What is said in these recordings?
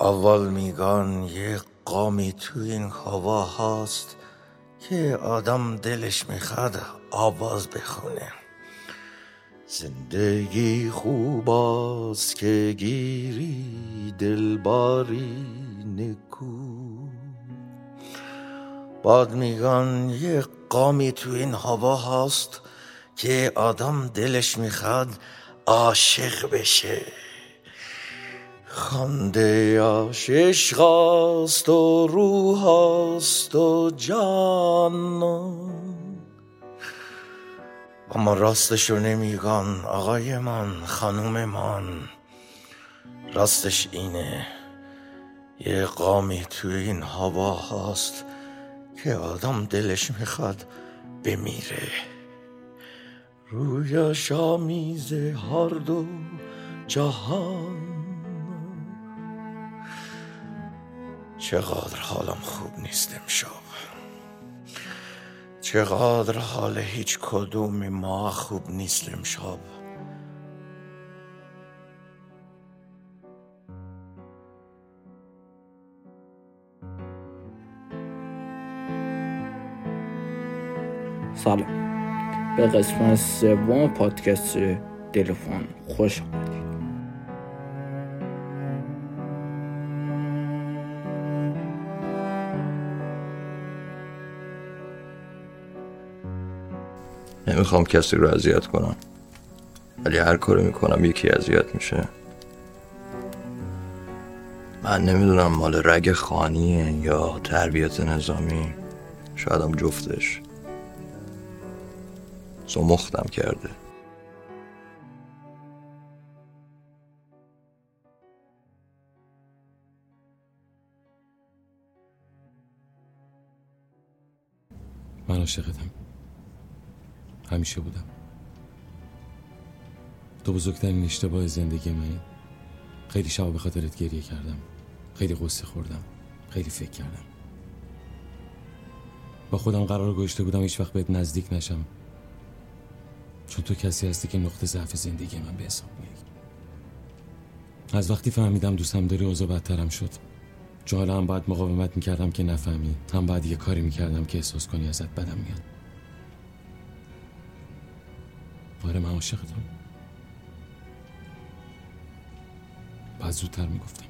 اول میگن یه قومی تو این هوا هست که آدم دلش میخواد آواز بخونه. زندگی خوب است که گیری دلباری نکو. بعد میگن یه قومی تو این هوا هست که آدم دلش میخواد عاشق بشه. خنده عشق است و روح است و جان. اما راستشو نمیگن آقای من، خانوم من. راستش اینه، یه قومی تو این هوا هست که آدم دلش میخواد بمیره. رویا شامیز هر دو جهان. چقدر حالم خوب نیستم شب، چقدر حال هیچ کدوم ما خوب نیستم شب. سلام، به قسمت سوم پادکست دلوفان خوش آمدید. نمیخوام کسی رو اذیت کنم، ولی هر کاری میکنم یکی اذیت میشه. من نمیدونم مال رگ خانیه یا تربیت نظامی، شاید هم جفتش. زمختم کرده. من عاشقتم، همیشه بودم. تو بزرگترین اشتباه زندگی منی. خیلی شبا به خاطرت گریه کردم، خیلی غصه خوردم، خیلی فکر کردم. با خودم قرار گذاشته بودم هیچ وقت بهت نزدیک نشم، چون تو کسی هستی که نقطه ضعف زندگی من به حساب میای. از وقتی فهمیدم دوستم داری اوضاع بدترم شد. چون حالا هم باید مقاومت میکردم که نفهمی، هم باید یه کاری میکردم که احساس کنی ازت بدم میاد. آره من عاشقتم. باید زودتر میگفتم.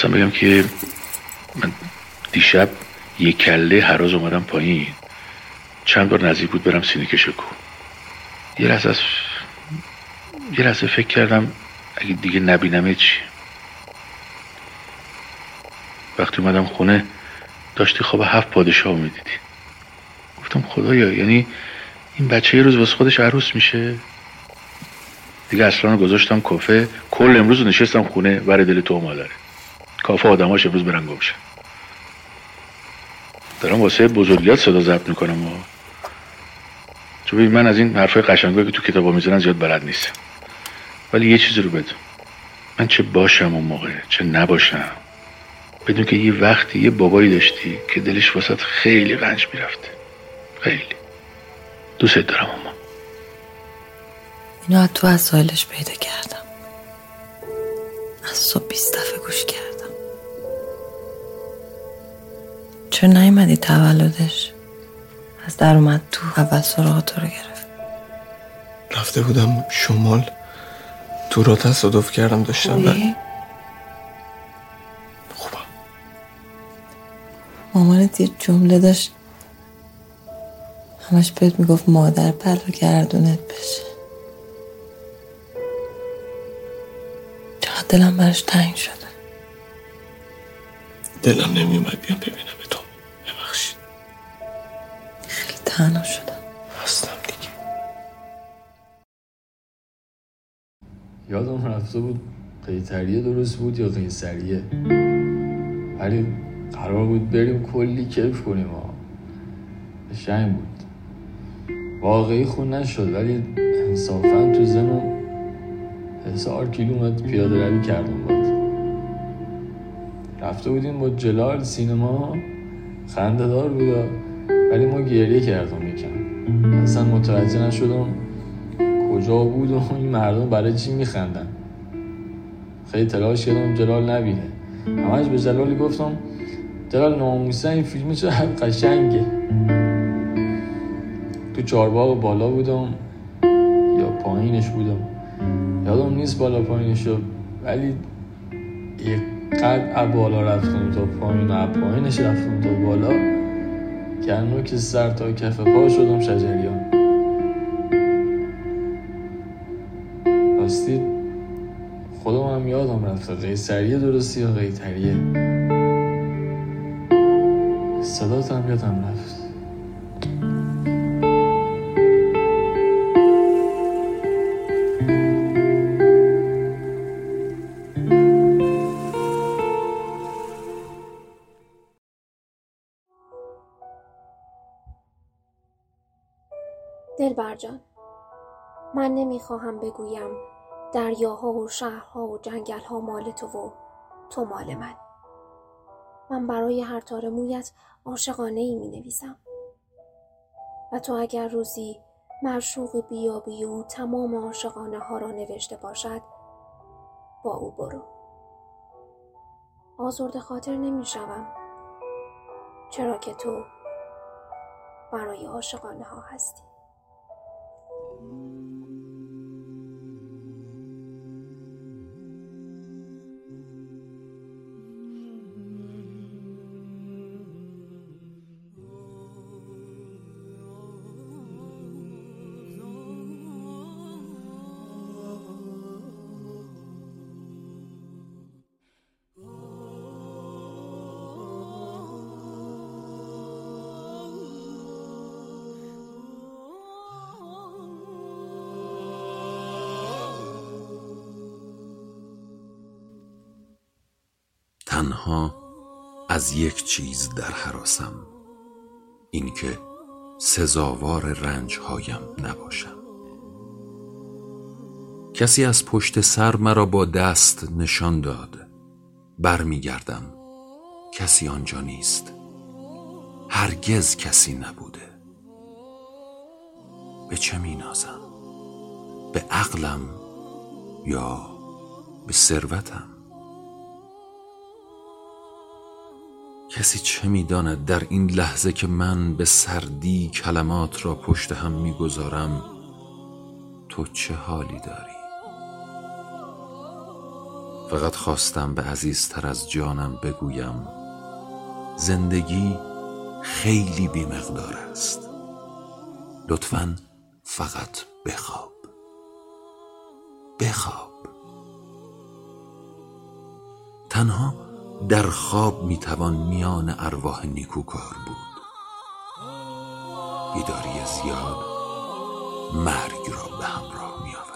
خواستم بگم که من دیشب یک کله هر روز اومدم پایین. چند بار نزدیک بود برم سینه کشکو. یه لحظه فکر کردم اگه دیگه نبینمه چی. وقتی اومدم خونه داشتی خواب 7 پادشاه میدیدی. گفتم خدایا، یعنی این بچه یه روز واسه خودش عروس میشه؟ دیگه اصلا گذاشتم کافه، کل امروز نشستم خونه برای دل تو مادره. کافه آدماش امروز برنگو میشه. دارم واسه بزرگیات صدا ضبط میکنم و چون من از این حرفای قشنگایی که تو کتابا میزنن زیاد بلد نیستم. ولی یه چیزی رو بدون، من چه باشم اون موقع چه نباشم، بدون که یه وقتی یه بابایی داشتی که دلش واسهت خیلی رنج میرفته. خیلی دوست دارم اما اینو تو از سایلش پیدا کردم. از صبح 20 دفعه گوش کردم. چون نیمدی تولدش، از در اومد تو، اول سراغ تو رو گرفت. رفته بودم شمال، تو را تصادف کردم داشتم. خوبم. مامانت یه جمله داشت همش بهت میگفت مادر پلو گردونت بشه. چقدر دلم براش تنگ شده. دلم نمیومد بیام ببینم. تنها شدم. هستم دیگه. یادم رفته بود قیطریه درست بود یا قیصریه، ولی قرار بود بریم کلی کیف کنیم. قشنگ بود، واقعی خون نشد، ولی انصافا تو زنم 1000 کیلومتر پیاده روی کردم. بود رفته بودیم با جلال سینما، خنده دار بود ولی ما گریه کردم یکم. اصلا متوجه نشدم کجا بود و این مردم برای چی میخندن. خیلی تلاش کردم جلال نبینه، همش به جلالی گفتم جلال ناموسن این فیلم چه قشنگه. تو چارباغ بالا بودم یا پایینش بودم یادم نیست، بالا پایینش، ولی یک قد بالا رفتم تا پایین و پایینش رفتم تا بالا که نوک سر تا کف پا شدم شجریان. راستی خودم هم یادم رفته قیصریه درستی یا قیطریه. صدات هم یادم رفت. دلبر جان، من نمیخواهم بگویم دریاها و شهرها و جنگلها مال تو و تو مال من. من برای هر تار مویت عاشقانه‌ای مینویسم و تو اگر روزی معشوق بیابی و تمام عاشقانه ها را نوشته باشد، با او برو. آزرده خاطر نمیشوم، چرا که تو برای عاشقانه ها هستی. تنها از یک چیز در هراسم، اینکه سزاوار رنجهایم نباشم. کسی از پشت سر مرا با دست نشان داد. برمی گردم، کسی آنجا نیست. هرگز کسی نبوده. به چه می نازم؟ به عقلم یا به ثروتم؟ کسی چه می داند در این لحظه که من به سردی کلمات را پشت هم می گذارم تو چه حالی داری؟ فقط خواستم به عزیزتر از جانم بگویم زندگی خیلی بی‌مقدار است، لطفاً فقط بخواب، بخواب. تنها در خواب میتوان میان ارواح نیکوکار بود. بیداری زیاد مرگ را به همراه می آورد.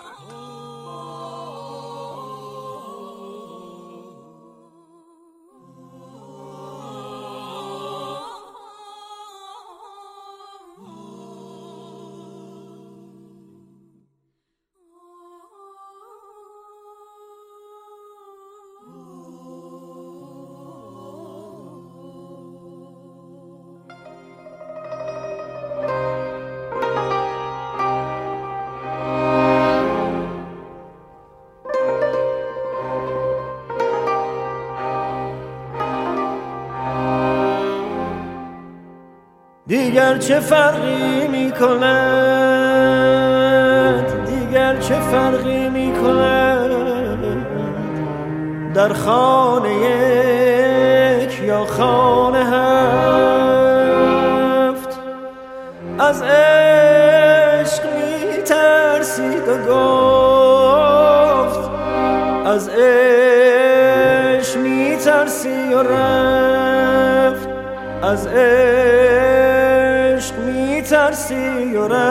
دیگر چه فرقی می‌کند، دیگر چه فرقی می‌کند در خانه یک یا خانه هفت. از عشق می‌ترسید و گفت، از عشق می‌ترسی و رفت، از عشق ترسی و رفت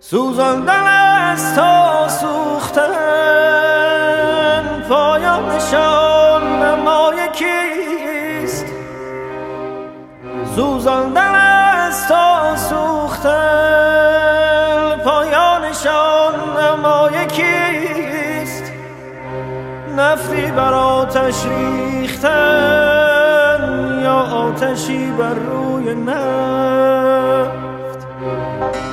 سوزاندن از تا سوختن پایانشان ما یکیست، سوزاندن از تا سوختن پایانشان ما یکیست، نفتی بر آتش ریختن یا آتشی بر روی نفت.